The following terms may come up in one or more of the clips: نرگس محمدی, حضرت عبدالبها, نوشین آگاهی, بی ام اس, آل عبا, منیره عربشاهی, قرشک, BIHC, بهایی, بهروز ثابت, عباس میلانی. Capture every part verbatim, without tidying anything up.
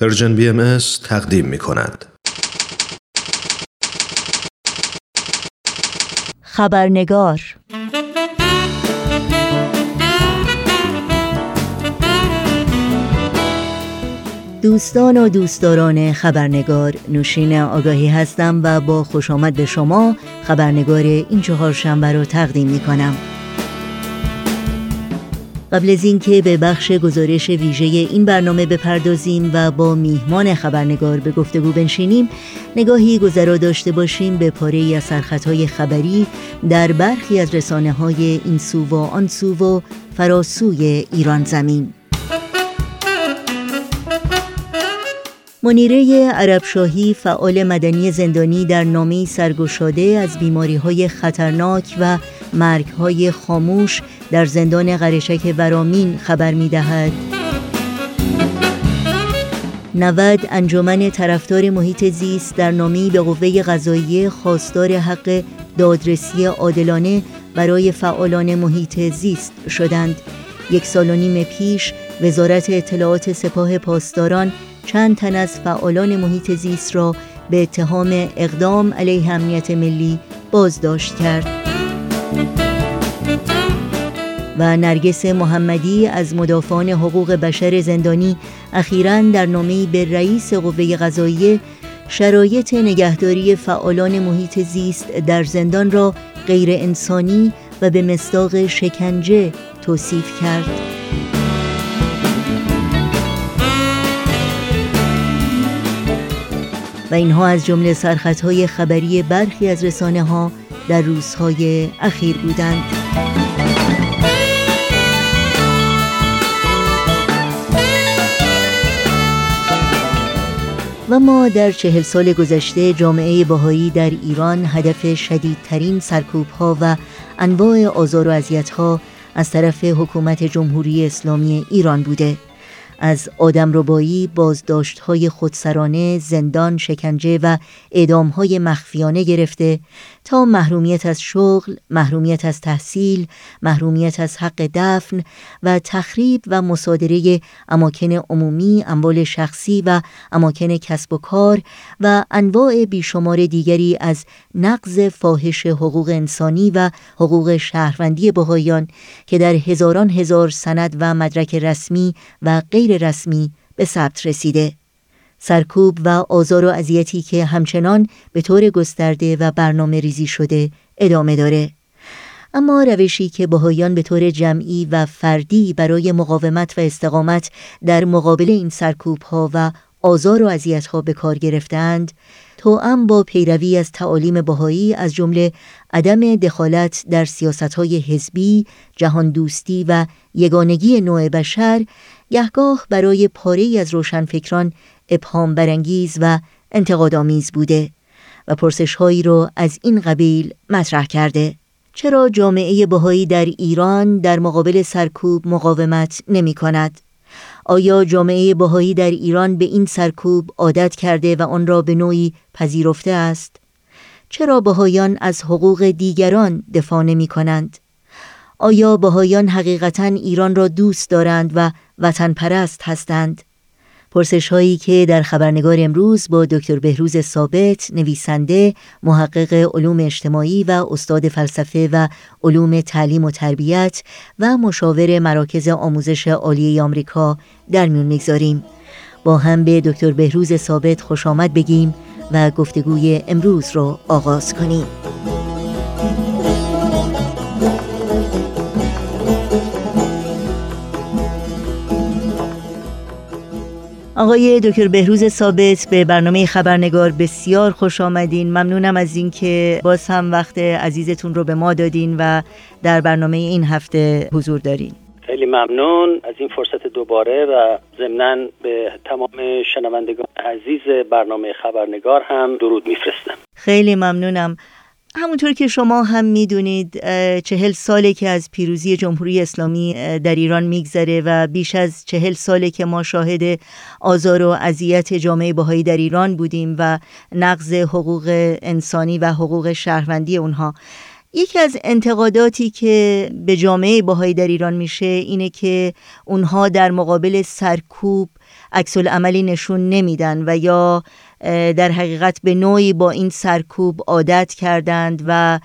پرژن بی ام اس تقدیم می کند. خبرنگار دوستان و دوستداران خبرنگار، نوشین آگاهی هستم و با خوش آمد به شما خبرنگار این چهارشنبه را تقدیم می کنم. قبل از اینکه به بخش گزارش ویژه این برنامه بپردازیم و با میهمان خبرنگار به گفتگو بنشینیم، نگاهی گذرا داشته باشیم به پاره‌ای از سرخطهای خبری در برخی از رسانه‌های این سو و آن سو و فراسوی ایران زمین. منیره عربشاهی، فعال مدنی زندانی، در نامه‌ای سرگشاده از بیماری‌های خطرناک و مرگ‌های خاموش در زندان قرشک ورامین خبر می‌دهد. نود انجمن طرفدار محیط زیست در نامه‌ای به قوه قضاییه خواستار حق دادرسی عادلانه برای فعالان محیط زیست شدند. یک سال و نیم پیش وزارت اطلاعات سپاه پاسداران چند تن از فعالان محیط زیست را به اتهام اقدام علیه امنیت ملی بازداشت کرد و نرگس محمدی از مدافعان حقوق بشر زندانی اخیراً در نامه‌ای به رئیس قوه قضاییه شرایط نگهداری فعالان محیط زیست در زندان را غیر انسانی و به مصداق شکنجه توصیف کرد. و اینها از جمله سرخطهای خبری برخی از رسانه‌ها در روزهای اخیر بودند. و ما در چهل سال گذشته جامعه بهایی در ایران هدف شدیدترین سرکوب‌ها و انواع آزار و اذیت‌ها از طرف حکومت جمهوری اسلامی ایران بوده. از آدمربایی، بازداشت‌های خودسرانه، زندان، شکنجه و اعدام‌های مخفیانه گرفته تا محرومیت از شغل، محرومیت از تحصیل، محرومیت از حق دفن و تخریب و مصادره اماکن عمومی، اموال شخصی و اماکن کسب و کار و انواع بیشمار دیگری از نقض فاحش حقوق انسانی و حقوق شهروندی بهائیان که در هزاران هزار سند و مدرک رسمی و غیر رسمی به ثبت رسیده. سرکوب و آزار و اذیتی که همچنان به طور گسترده و برنامه ریزی شده ادامه داره. اما روشی که بهائیان به طور جمعی و فردی برای مقاومت و استقامت در مقابل این سرکوب ها و آزار و اذیت ها به کار گرفتند، توأم با پیروی از تعالیم بهایی از جمله عدم دخالت در سیاست های حزبی، جهان دوستی و یگانگی نوع بشر، گهگاه برای پاره‌ای از روشنفکران ابهام برانگیز و انتقادآمیز بوده و پرسش‌هایی را از این قبیل مطرح کرده: چرا جامعه بهایی در ایران در مقابل سرکوب مقاومت نمی‌کند؟ آیا جامعه بهایی در ایران به این سرکوب عادت کرده و آن را به نوعی پذیرفته است؟ چرا بهایان از حقوق دیگران دفاع نمی‌کنند؟ آیا بهایان حقیقتاً ایران را دوست دارند و وطن پرست هستند؟ پرسش هایی که در خبرنگار امروز با دکتر بهروز ثابت، نویسنده، محقق علوم اجتماعی و استاد فلسفه و علوم تعلیم و تربیت و مشاور مراکز آموزش عالیه آمریکا در میون میگذاریم. با هم به دکتر بهروز ثابت خوش آمد بگیم و گفتگوی امروز را آغاز کنیم. آقای دکتر بهروز ثابت، به برنامه خبرنگار بسیار خوش آمدین. ممنونم از این که باز هم وقت عزیزتون رو به ما دادین و در برنامه این هفته حضور دارین. خیلی ممنون از این فرصت دوباره و ضمناً به تمام شنوندگان عزیز برنامه خبرنگار هم درود میفرستم. خیلی ممنونم. همونطور که شما هم میدونید چهل ساله که از پیروزی جمهوری اسلامی در ایران میگذره و بیش از چهل ساله که ما شاهد آزار و اذیت جامعه بهایی در ایران بودیم و نقض حقوق انسانی و حقوق شهروندی اونها. یکی از انتقاداتی که به جامعه بهایی در ایران میشه اینه که اونها در مقابل سرکوب عکس العملی نشون نمیدن و یا در حقیقت به نوعی با این سرکوب عادت کردند و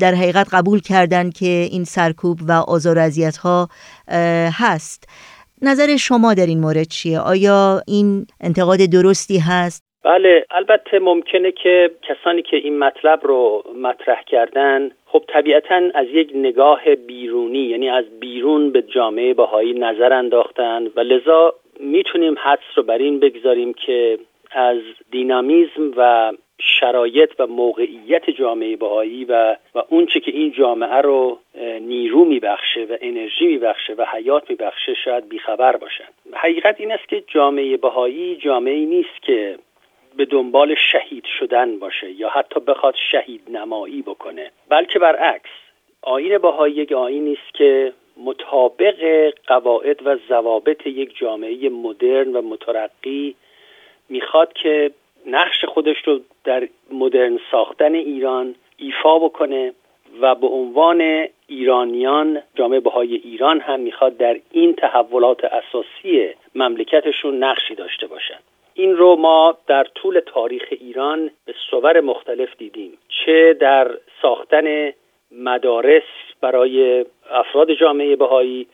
در حقیقت قبول کردند که این سرکوب و آزار و اذیت‌ها هست. نظر شما در این مورد چیه؟ آیا این انتقاد درستی هست؟ بله، البته ممکنه که کسانی که این مطلب رو مطرح کردن خب طبیعتاً از یک نگاه بیرونی، یعنی از بیرون به جامعه بهایی نظر انداختن و لذا میتونیم حدس رو بر این بگذاریم که از دینامیزم و شرایط و موقعیت جامعه بهایی و و اون چه که این جامعه رو نیرو میبخشه و انرژی میبخشه و حیات میبخشه شاید بیخبر باشن. حقیقت این است که جامعه بهایی جامعه نیست که به دنبال شهید شدن باشه یا حتی بخواد شهید نمایی بکنه، بلکه برعکس آیین بهایی یک آیینی است که مطابق قواعد و ضوابط یک جامعه مدرن و مترقی میخواد که نقش خودش رو در مدرن ساختن ایران ایفا بکنه و به عنوان ایرانیان جامعه بهایی ایران هم میخواد در این تحولات اساسی مملکتشون نقشی داشته باشن. این رو ما در طول تاریخ ایران به صور مختلف دیدیم، چه در ساختن مدارس برای افراد جامعه بهایی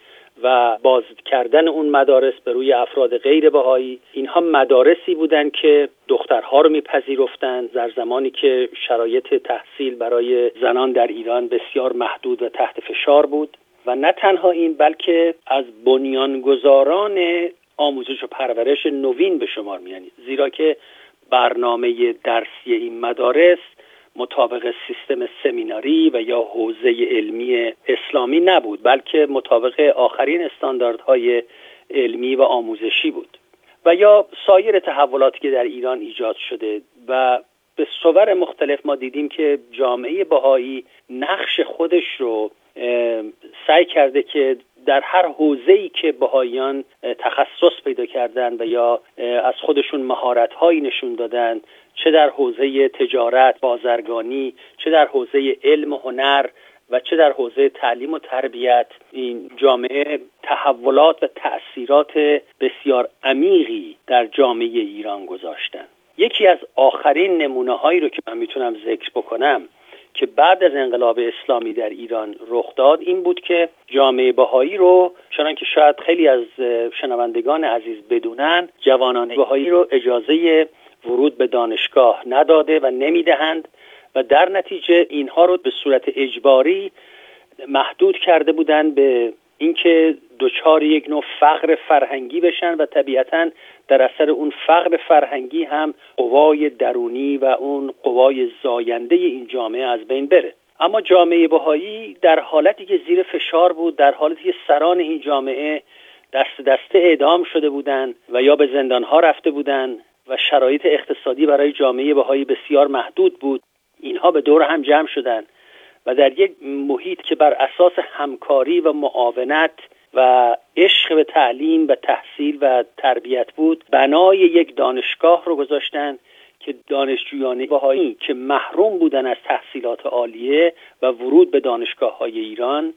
و باز کردن اون مدارس به روی افراد غیر بهایی. اینها مدارسی بودند که دخترها رو میپذیرفتند در زمانی که شرایط تحصیل برای زنان در ایران بسیار محدود و تحت فشار بود و نه تنها این، بلکه از بنیانگذاران آموزش و پرورش نوین به شمار می‌آیند، زیرا که برنامه درسی این مدارس مطابق سیستم سمیناری و یا حوزه علمی اسلامی نبود، بلکه مطابق آخرین استانداردهای علمی و آموزشی بود. و یا سایر تحولاتی که در ایران ایجاد شده و به صور مختلف ما دیدیم که جامعه بهایی نقش خودش رو سعی کرده که در هر حوزه‌ای که بهاییان تخصص پیدا کردن و یا از خودشون مهارت‌هایی نشون دادن، چه در حوزه تجارت، بازرگانی، چه در حوزه علم و هنر و چه در حوزه تعلیم و تربیت، این جامعه تحولات و تأثیرات بسیار عمیقی در جامعه ایران گذاشتن. یکی از آخرین نمونه‌هایی رو که من میتونم ذکر بکنم که بعد از انقلاب اسلامی در ایران رخ داد این بود که جامعه بهایی رو، چنان که شاید خیلی از شنوندگان عزیز بدونن، جوانان بهایی رو اجازه ورود به دانشگاه نداده و نمیدهند و در نتیجه اینها رو به صورت اجباری محدود کرده بودند به اینکه دچار یک نوع فقر فرهنگی بشن و طبیعتاً در اثر اون فقر فرهنگی هم قوای درونی و اون قوای زاینده این جامعه از بین بره. اما جامعه بهایی در حالتی که زیر فشار بود، در حالتی که سران این جامعه دست دسته اعدام شده بودند و یا به زندانها رفته بودند و شرایط اقتصادی برای جامعه بهایی بسیار محدود بود، اینها به دور هم جمع شدند و در یک محیط که بر اساس همکاری و معاونت و عشق به تعلیم و تحصیل و تربیت بود، بنای یک دانشگاه رو گذاشتن که دانشجویان بهایی که محروم بودن از تحصیلات عالیه و ورود به دانشگاه‌های ایران،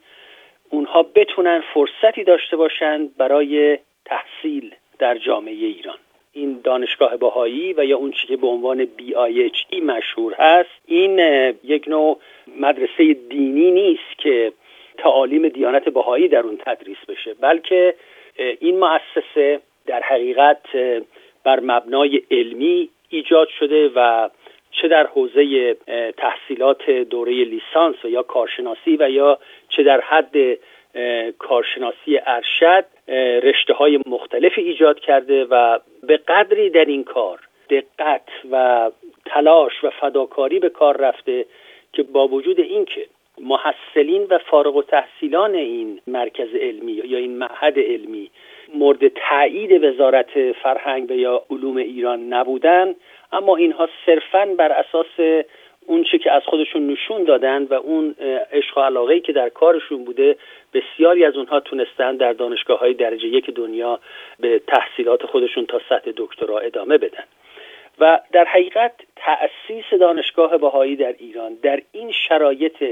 اونها بتونن فرصتی داشته باشند برای تحصیل در جامعه ایران. این دانشگاه بهایی و یا اون چیزی که به عنوان بی آی اچ سی مشهور هست، این یک نوع مدرسه دینی نیست که تعالیم دیانت بهایی در اون تدریس بشه، بلکه این مؤسسه در حقیقت بر مبنای علمی ایجاد شده و چه در حوزه تحصیلات دوره لیسانس و یا کارشناسی و یا چه در حد کارشناسی ارشد رشته‌های مختلفی ایجاد کرده و به قدری در این کار دقت و تلاش و فداکاری به کار رفته که با وجود اینکه محصلین و فارغ التحصیلان این مرکز علمی یا این معهد علمی مورد تأیید وزارت فرهنگ و یا علوم ایران نبودند، اما اینها صرفاً بر اساس اون چه که از خودشون نشون دادن و اون عشق و علاقه‌ای که در کارشون بوده، بسیاری از اونها تونستن در دانشگاه‌های درجه یک دنیا به تحصیلات خودشون تا سطح دکترا ادامه بدن. و در حقیقت تأسیس دانشگاه بهایی در ایران در این شرایط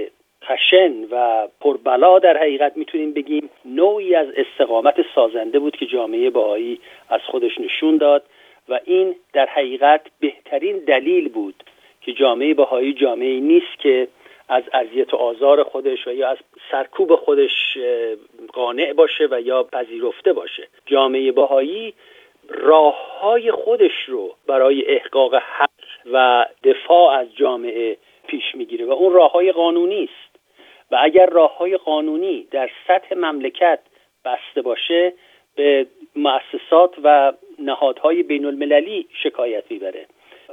خشن و پربلا در حقیقت میتونیم بگیم نوعی از استقامت سازنده بود که جامعه بهایی از خودش نشون داد و این در حقیقت بهترین دلیل بود که جامعه بهایی جامعه نیست که از اذیت و آزار خودش و یا از سرکوب خودش قانع باشه و یا پذیرفته باشه. جامعه بهایی راههای خودش رو برای احقاق حق و دفاع از جامعه پیش میگیره و اون راههای قانونی است و اگر راههای قانونی در سطح مملکت بسته باشه به مؤسسات و نهادهای بین المللی شکایت میبره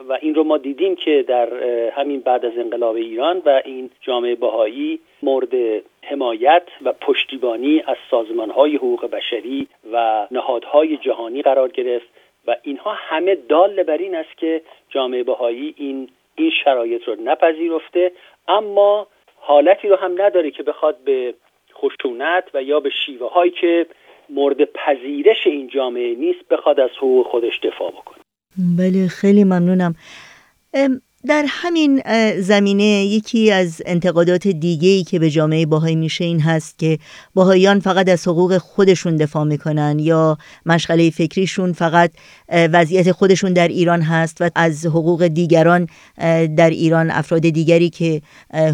و این رو ما دیدیم که در همین بعد از انقلاب ایران و این جامعه بهایی مورد حمایت و پشتیبانی از سازمانهای حقوق بشری و نهادهای جهانی قرار گرفت و اینها همه دال بر این است که جامعه بهایی این این شرایط رو نپذیرفته، اما حالتی رو هم نداره که بخواد به خشونت و یا به شیوه هایی که مورد پذیرش این جامعه نیست بخواد از حقوق خودش دفاع بکنه. بله، خیلی ممنونم. در همین زمینه یکی از انتقادات دیگه‌ای که به جامعه بهایی میشه این هست که بهاییان فقط از حقوق خودشون دفاع میکنن یا مشغله فکریشون فقط وضعیت خودشون در ایران هست و از حقوق دیگران در ایران، افراد دیگری که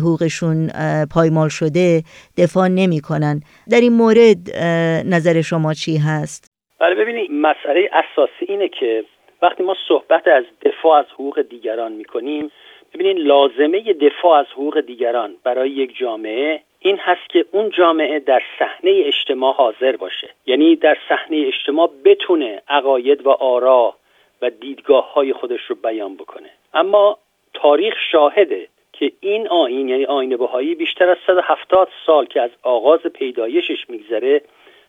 حقوقشون پایمال شده دفاع نمیکنن. در این مورد نظر شما چی هست؟ بله، ببینید مسئله اساسی اینه که وقتی ما صحبت از دفاع از حقوق دیگران میکنیم، ببینید لازمه دفاع از حقوق دیگران برای یک جامعه این هست که اون جامعه در صحنه اجتماع حاضر باشه، یعنی در صحنه اجتماع بتونه عقاید و آرا و دیدگاه‌های خودش رو بیان بکنه. اما تاریخ شاهده که این آیین، یعنی آیین بهایی، بیشتر از صد و هفتاد سال که از آغاز پیدایشش میگذره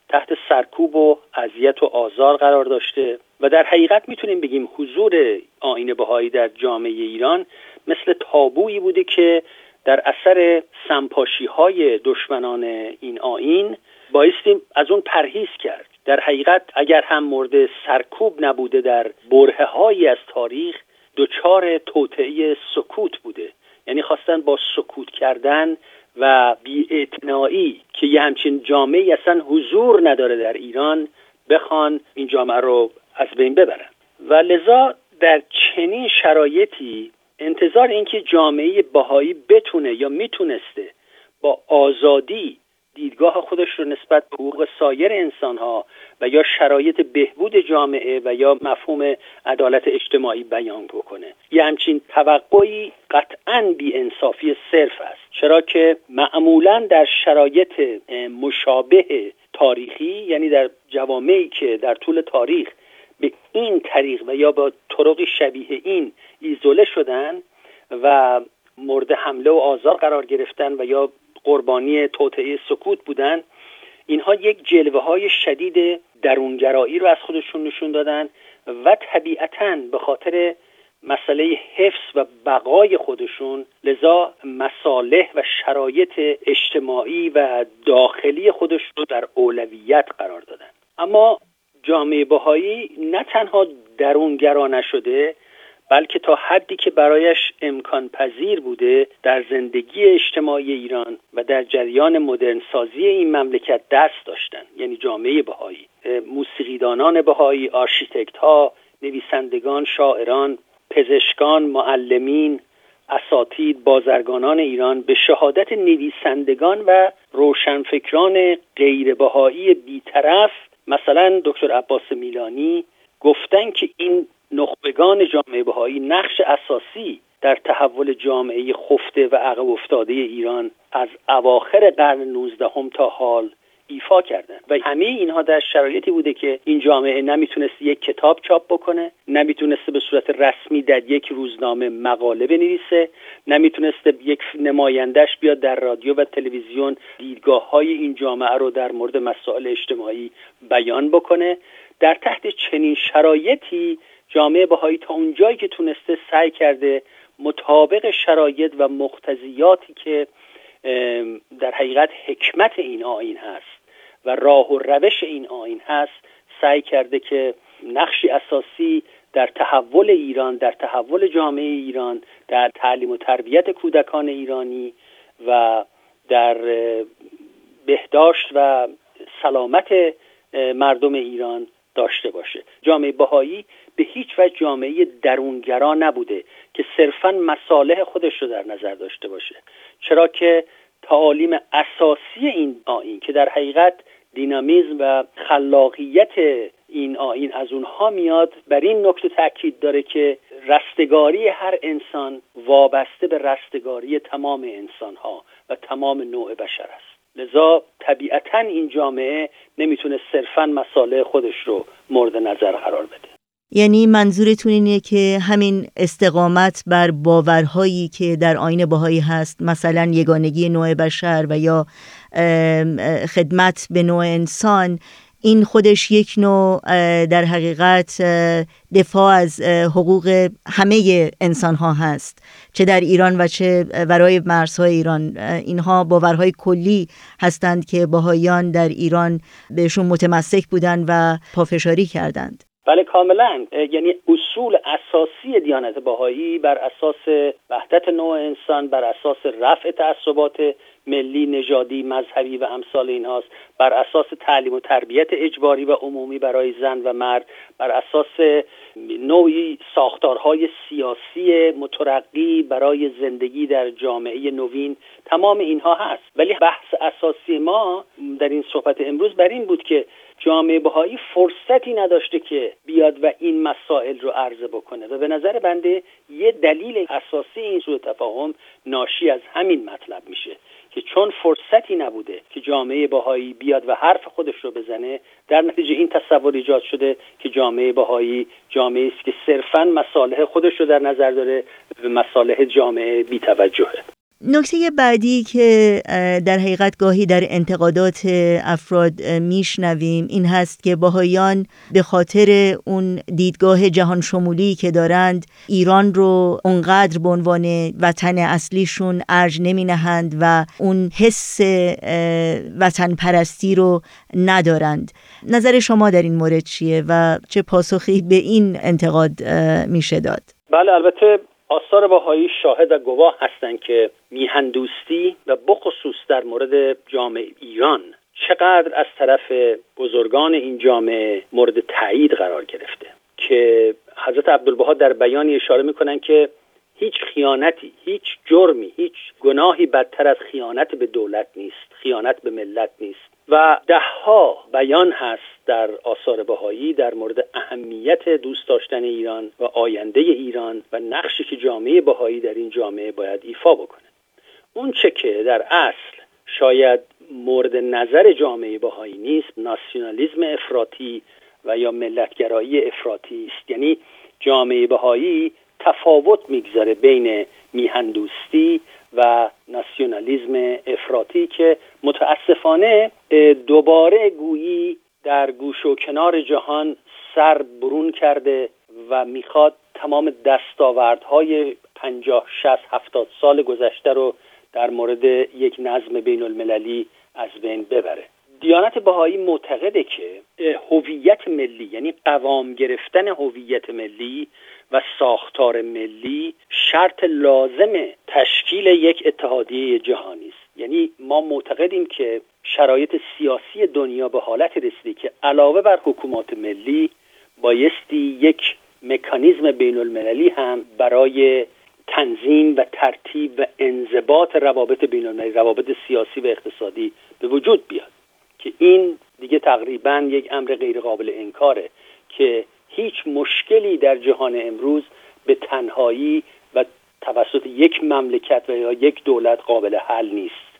تحت سرکوب و اذیت و آزار قرار داشته و در حقیقت میتونیم بگیم حضور آیین بهایی در جامعه ایران مثل تابویی بوده که در اثر سمپاشی‌های دشمنان این آیین بایستیم از اون پرهیز کرد. در حقیقت اگر هم مورد سرکوب نبوده، در برهه‌هایی از تاریخ دچار توطئه سکوت بوده، یعنی خواستن با سکوت کردن و بی‌اعتنایی که یه همچین جامعه اصلا حضور نداره در ایران بخوان این جامعه رو از بین ببرن و لذا در چنین شرایطی انتظار اینکه جامعه بهایی بتونه یا میتونسته با آزادی دیدگاه خودش رو نسبت به حقوق سایر انسانها و یا شرایط بهبود جامعه و یا مفهوم عدالت اجتماعی بیان بکنه، یه همچین توقعی قطعاً بی‌انصافی صرف است، چرا که معمولاً در شرایط مشابه تاریخی، یعنی در جوامعی که در طول تاریخ به این طریق و یا با طرقی شبیه این ایزوله شدن و مورد حمله و آزار قرار گرفتن و یا قربانی توطئه سکوت بودن، اینها یک جلوه های شدید درونگرایی رو از خودشون نشون دادن و طبیعتاً به خاطر مسئله حفظ و بقای خودشون لذا مصالح و شرایط اجتماعی و داخلی خودش رو در اولویت قرار دادن. اما جامعه بهایی نه تنها درونگرا نشده، بلکه تا حدی که برایش امکان پذیر بوده در زندگی اجتماعی ایران و در جریان مدرن سازی این مملکت دست داشتن. یعنی جامعه بهایی، موسیقیدانان بهایی، آرشیتکت ها، نویسندگان، شاعران، پزشکان، معلمین، اساتید، بازرگانان ایران به شهادت نویسندگان و روشنفکران غیر بهایی بی‌طرف، مثلا دکتر عباس میلانی، گفتن که این نخبگان جامعه بهایی نقش اساسی در تحول جامعه خفته و عقب افتاده ایران از اواخر قرن نوزدهم تا حال ایفا کردند و همه اینها در شرایطی بوده که این جامعه نمیتونست یک کتاب چاپ بکنه، نمیتونست به صورت رسمی در یک روزنامه مقاله بنویسه، نمیتونست یک نمایندش بیاد در رادیو و تلویزیون دیدگاه‌های این جامعه رو در مورد مسائل اجتماعی بیان بکنه. در تحت چنین شرایطی جامعه بهایی تا اونجایی که تونسته سعی کرده مطابق شرایط و مقتضیاتی که در حقیقت حکمت این آیین هست و راه و روش این آیین هست سعی کرده که نقشی اساسی در تحول ایران، در تحول جامعه ایران، در تعلیم و تربیت کودکان ایرانی و در بهداشت و سلامت مردم ایران داشته باشه. جامعه بهایی به هیچ وجه جامعه درونگرا نبوده که صرفاً مصالح خودش رو در نظر داشته باشه، چرا که تعالیم اساسی این آیین که در حقیقت دینامیزم و خلاقیت این آیین از اونها میاد، بر این نکته تاکید داره که رستگاری هر انسان وابسته به رستگاری تمام انسانها و تمام نوع بشر است. لذا طبیعتاً این جامعه نمیتونه صرفاً مسائل خودش رو مورد نظر قرار بده. یعنی منظورتون اینه که همین استقامت بر باورهایی که در آیین بهایی هست، مثلا یگانگی نوع بشر و یا خدمت به نوع انسان، این خودش یک نوع در حقیقت دفاع از حقوق همه انسان ها هست، چه در ایران و چه ورای مرزهای ایران. اینها باورهای کلی هستند که بهاییان در ایران بهشون متمسک بودند و پافشاری کردند. بله کاملا، یعنی اصول اساسی دیانت بهایی بر اساس وحدت نوع انسان، بر اساس رفع تعصبات ملی، نژادی، مذهبی و امثال اینهاست، بر اساس تعلیم و تربیت اجباری و عمومی برای زن و مرد، بر اساس نوعی ساختارهای سیاسی مترقی برای زندگی در جامعه نوین، تمام اینها هست. ولی بحث اساسی ما در این صحبت امروز بر این بود که جامعه بهایی فرصتی نداشته که بیاد و این مسائل رو عرضه بکنه و به نظر بنده یه دلیل اساسی این سوء تفاهم ناشی از همین مطلب میشه که چون فرصتی نبوده که جامعه بهایی بیاد و حرف خودش رو بزنه، در نتیجه این تصور ایجاد شده که جامعه بهایی جامعه است که صرفاً مصالح خودش رو در نظر داره و مصالح جامعه بی‌توجهه. نکته بعدی که در حقیقت گاهی در انتقادات افراد میشنویم این هست که بهاییان به خاطر اون دیدگاه جهان شمولی که دارند ایران رو اونقدر به عنوان وطن اصلیشون ارج نمی نهند و اون حس وطن پرستی رو ندارند. نظر شما در این مورد چیه و چه پاسخی به این انتقاد میشه داد؟ بله البته آثار بهایی شاهد و گواه هستند که میهندوستی و بخصوص در مورد جامعه ایران چقدر از طرف بزرگان این جامعه مورد تایید قرار گرفته که حضرت عبدالبها در بیانی اشاره میکنن که هیچ خیانتی، هیچ جرمی، هیچ گناهی بدتر از خیانت به دولت نیست، خیانت به ملت نیست. و دهها بیان هست در آثار بهایی در مورد اهمیت دوست داشتن ایران و آینده ایران و نقشی که جامعه بهایی در این جامعه باید ایفا بکنه. اون چه که در اصل شاید مورد نظر جامعه بهایی نیست، ناسیونالیسم افراطی و یا ملتگرایی افراطی است. یعنی جامعه بهایی تفاوت میگذاره بین میهندوستی و ناسیونالیسم افراطی که متاسفانه دوباره گویی در گوش و کنار جهان سر برون کرده و میخواد تمام دستاوردهای پنجاه، شصت، هفتاد سال گذشته رو در مورد یک نظم بین المللی از بین ببره. دیانت بهایی معتقده که هویت ملی، یعنی قوام گرفتن هویت ملی و ساختار ملی، شرط لازم تشکیل یک اتحادیه جهانی است. یعنی ما معتقدیم که شرایط سیاسی دنیا به حالت رسیده که علاوه بر حکومت ملی بایستی یک مکانیزم بین المللی هم برای تنظیم و ترتیب و انضباط روابط بین المللی، روابط سیاسی و اقتصادی به وجود بیاد که این دیگه تقریبا یک امر غیر قابل انکاره که هیچ مشکلی در جهان امروز به تنهایی و توسط یک مملکت و یا یک دولت قابل حل نیست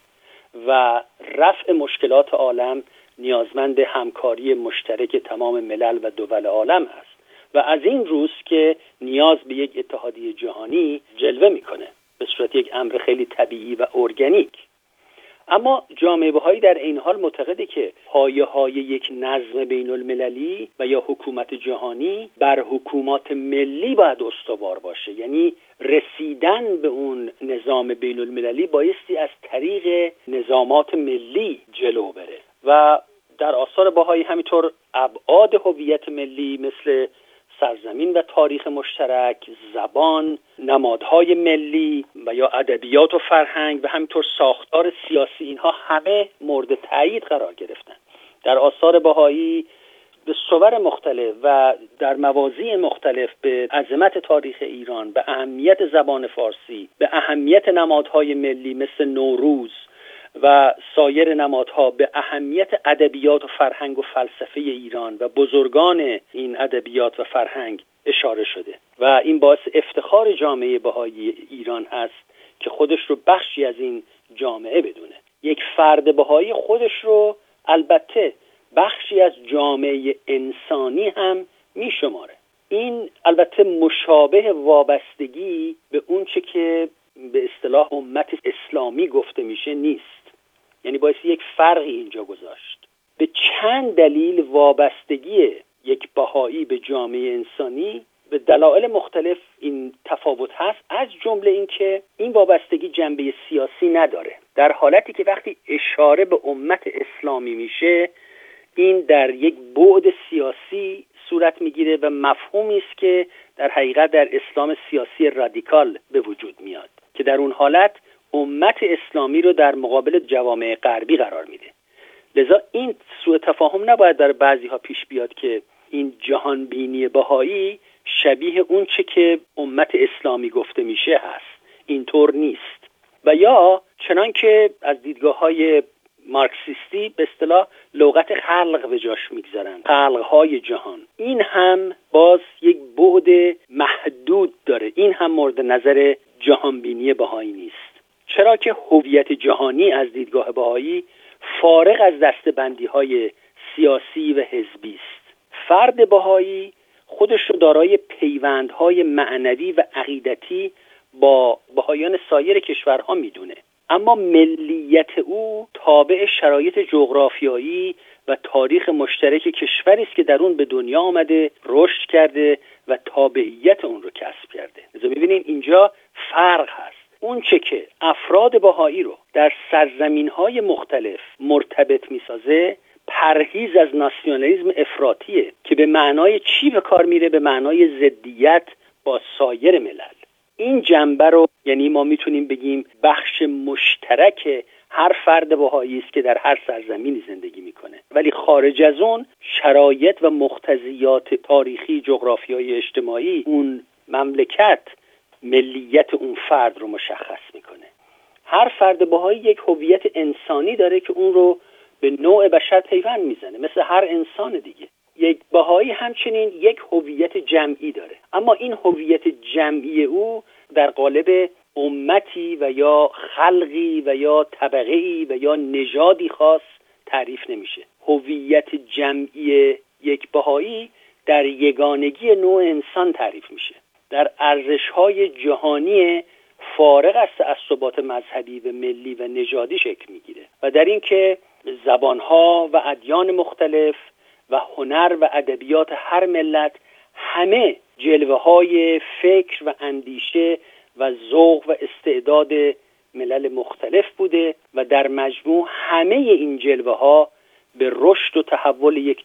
و رفع مشکلات عالم نیازمند همکاری مشترک تمام ملل و دول عالم است و از این روز که نیاز به یک اتحادیه جهانی جلوه میکنه به صورت یک امر خیلی طبیعی و ارگانیک. اما جامعه بهایی در این حال معتقده که پایه‌های یک نظم بین المللی و یا حکومت جهانی بر حکومات ملی باید استوار باشه. یعنی رسیدن به اون نظام بین المللی بایستی از طریق نظامات ملی جلو بره و در آثار بهایی همینطور ابعاد هویت ملی مثل سرزمین و تاریخ مشترک، زبان، نمادهای ملی و یا ادبیات و فرهنگ و همینطور ساختار سیاسی، اینها همه مورد تایید قرار گرفتند. در آثار بهایی به صور مختلف و در مواضع مختلف به عظمت تاریخ ایران، به اهمیت زبان فارسی، به اهمیت نمادهای ملی مثل نوروز و سایر نمادها، به اهمیت ادبیات و فرهنگ و فلسفه ایران و بزرگان این ادبیات و فرهنگ اشاره شده و این باعث افتخار جامعه بهایی ایران هست که خودش رو بخشی از این جامعه بدونه. یک فرد بهایی خودش رو البته بخشی از جامعه انسانی هم می شماره. این البته مشابه وابستگی به اون چه که به اصطلاح امت اسلامی گفته میشه نیست، یعنی باعث یک فرقی اینجا گذاشت. به چند دلیل وابستگی یک بهایی به جامعه انسانی به دلایل مختلف این تفاوت هست، از جمله این که این وابستگی جنبه سیاسی نداره، در حالتی که وقتی اشاره به امت اسلامی میشه این در یک بعد سیاسی صورت میگیره و مفهومی است که در حقیقت در اسلام سیاسی رادیکال به وجود میاد که در اون حالت امت اسلامی رو در مقابل جوامع غربی قرار میده. لذا این سوء تفاهم نباید در بعضی ها پیش بیاد که این جهان بینی بهایی شبیه اون چه که امت اسلامی گفته میشه هست، اینطور نیست. و یا چنان که از دیدگاه‌های مارکسیستی به اصطلاح لغت خلق به جاش میگذارن، خلقهای جهان، این هم باز یک بعد محدود داره، این هم مورد نظر جهانبینی بهایی نیست، چرا که هویت جهانی از دیدگاه بهایی فارغ از دسته‌بندی‌های سیاسی و حزبی است. فرد بهایی خودش رو دارای پیوندهای معنوی و عقیدتی با بهایان سایر کشورها میدونه، اما ملیت او تابع شرایط جغرافیایی و تاریخ مشترک کشوری است که در اون به دنیا آمده، رشد کرده و تابعیت اون رو کسب کرده. مثلا ببینید اینجا فرق هست. اون چه که افراد بهایی رو در سرزمین‌های مختلف مرتبط می‌سازه، پرهیز از ناسیونالیسم افراطیه که به معنای چی به کار میره؟ به معنای ضدیت با سایر ملل. این جنبه رو یعنی ما میتونیم بگیم بخش مشترک هر فرد بهایی است که در هر سرزمینی زندگی میکنه، ولی خارج از اون شرایط و مقتضیات تاریخی، جغرافیایی، اجتماعی اون مملکت ملیت اون فرد رو مشخص میکنه. هر فرد بهایی یک هویت انسانی داره که اون رو به نوع بشر پیوند میزنه، مثل هر انسان دیگه. یک بهایی همچنین یک هویت جمعی داره، اما این هویت جمعی او در قالب امتی و یا خلقی و یا طبقه‌ای و یا نژادی خاص تعریف نمیشه. هویت جمعی یک بهایی در یگانگی نوع انسان تعریف میشه، در ارزش‌های جهانی فارغ از تعصبات مذهبی و ملی و نژادی شکل میگیره و در اینکه زبان‌ها و ادیان مختلف و هنر و ادبیات هر ملت همه جلوه‌های فکر و اندیشه و ذوق و استعداد ملل مختلف بوده و در مجموع همه این جلوه‌ها به رشد و تحول یک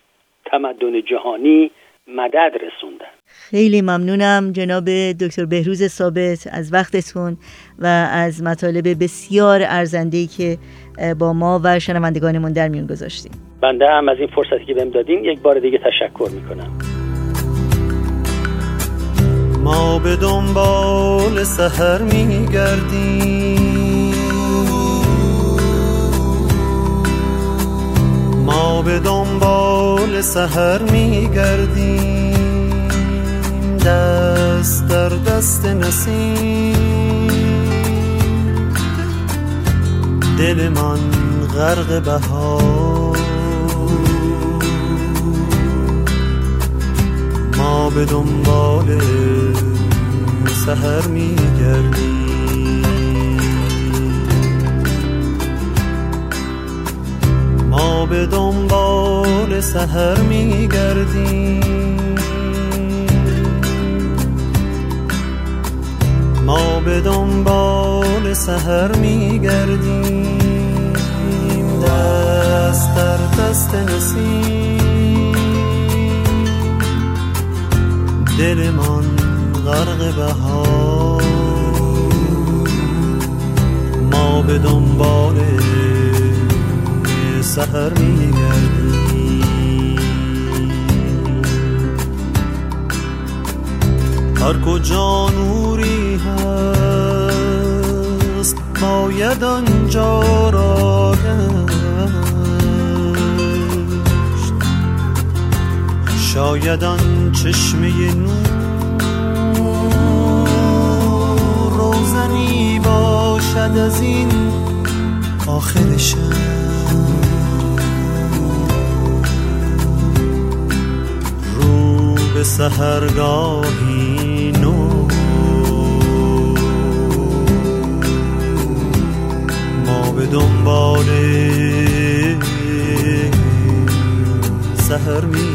تمدن جهانی مدد رسوندن. خیلی ممنونم جناب دکتر بهروز ثابت از وقتتون و از مطالب بسیار ارزنده‌ای که با ما و شنوندگانمون در میون گذاشتیم. بنده هم از این فرصتی که بهم دادین یک بار دیگه تشکر میکنم. ما به دنبال سحر میگردیم، ما به دنبال سحر میگردیم، دست در دست نسیم، دل من غرق بهار. ما به دنبال سحر میگردیم. ما به دنبال سحر میگردیم، ما به دنبال سحر میگردیم، دست در دست نسیم، دلمان غرق بهار، ما به دنبال سحر میگردیم. هر کجا نوری هست باید آنجا را گشت، شاید آن چشمه نور روزنی باشد از این آخر شب. به سحرگاهی نو ما به دنبال سحر می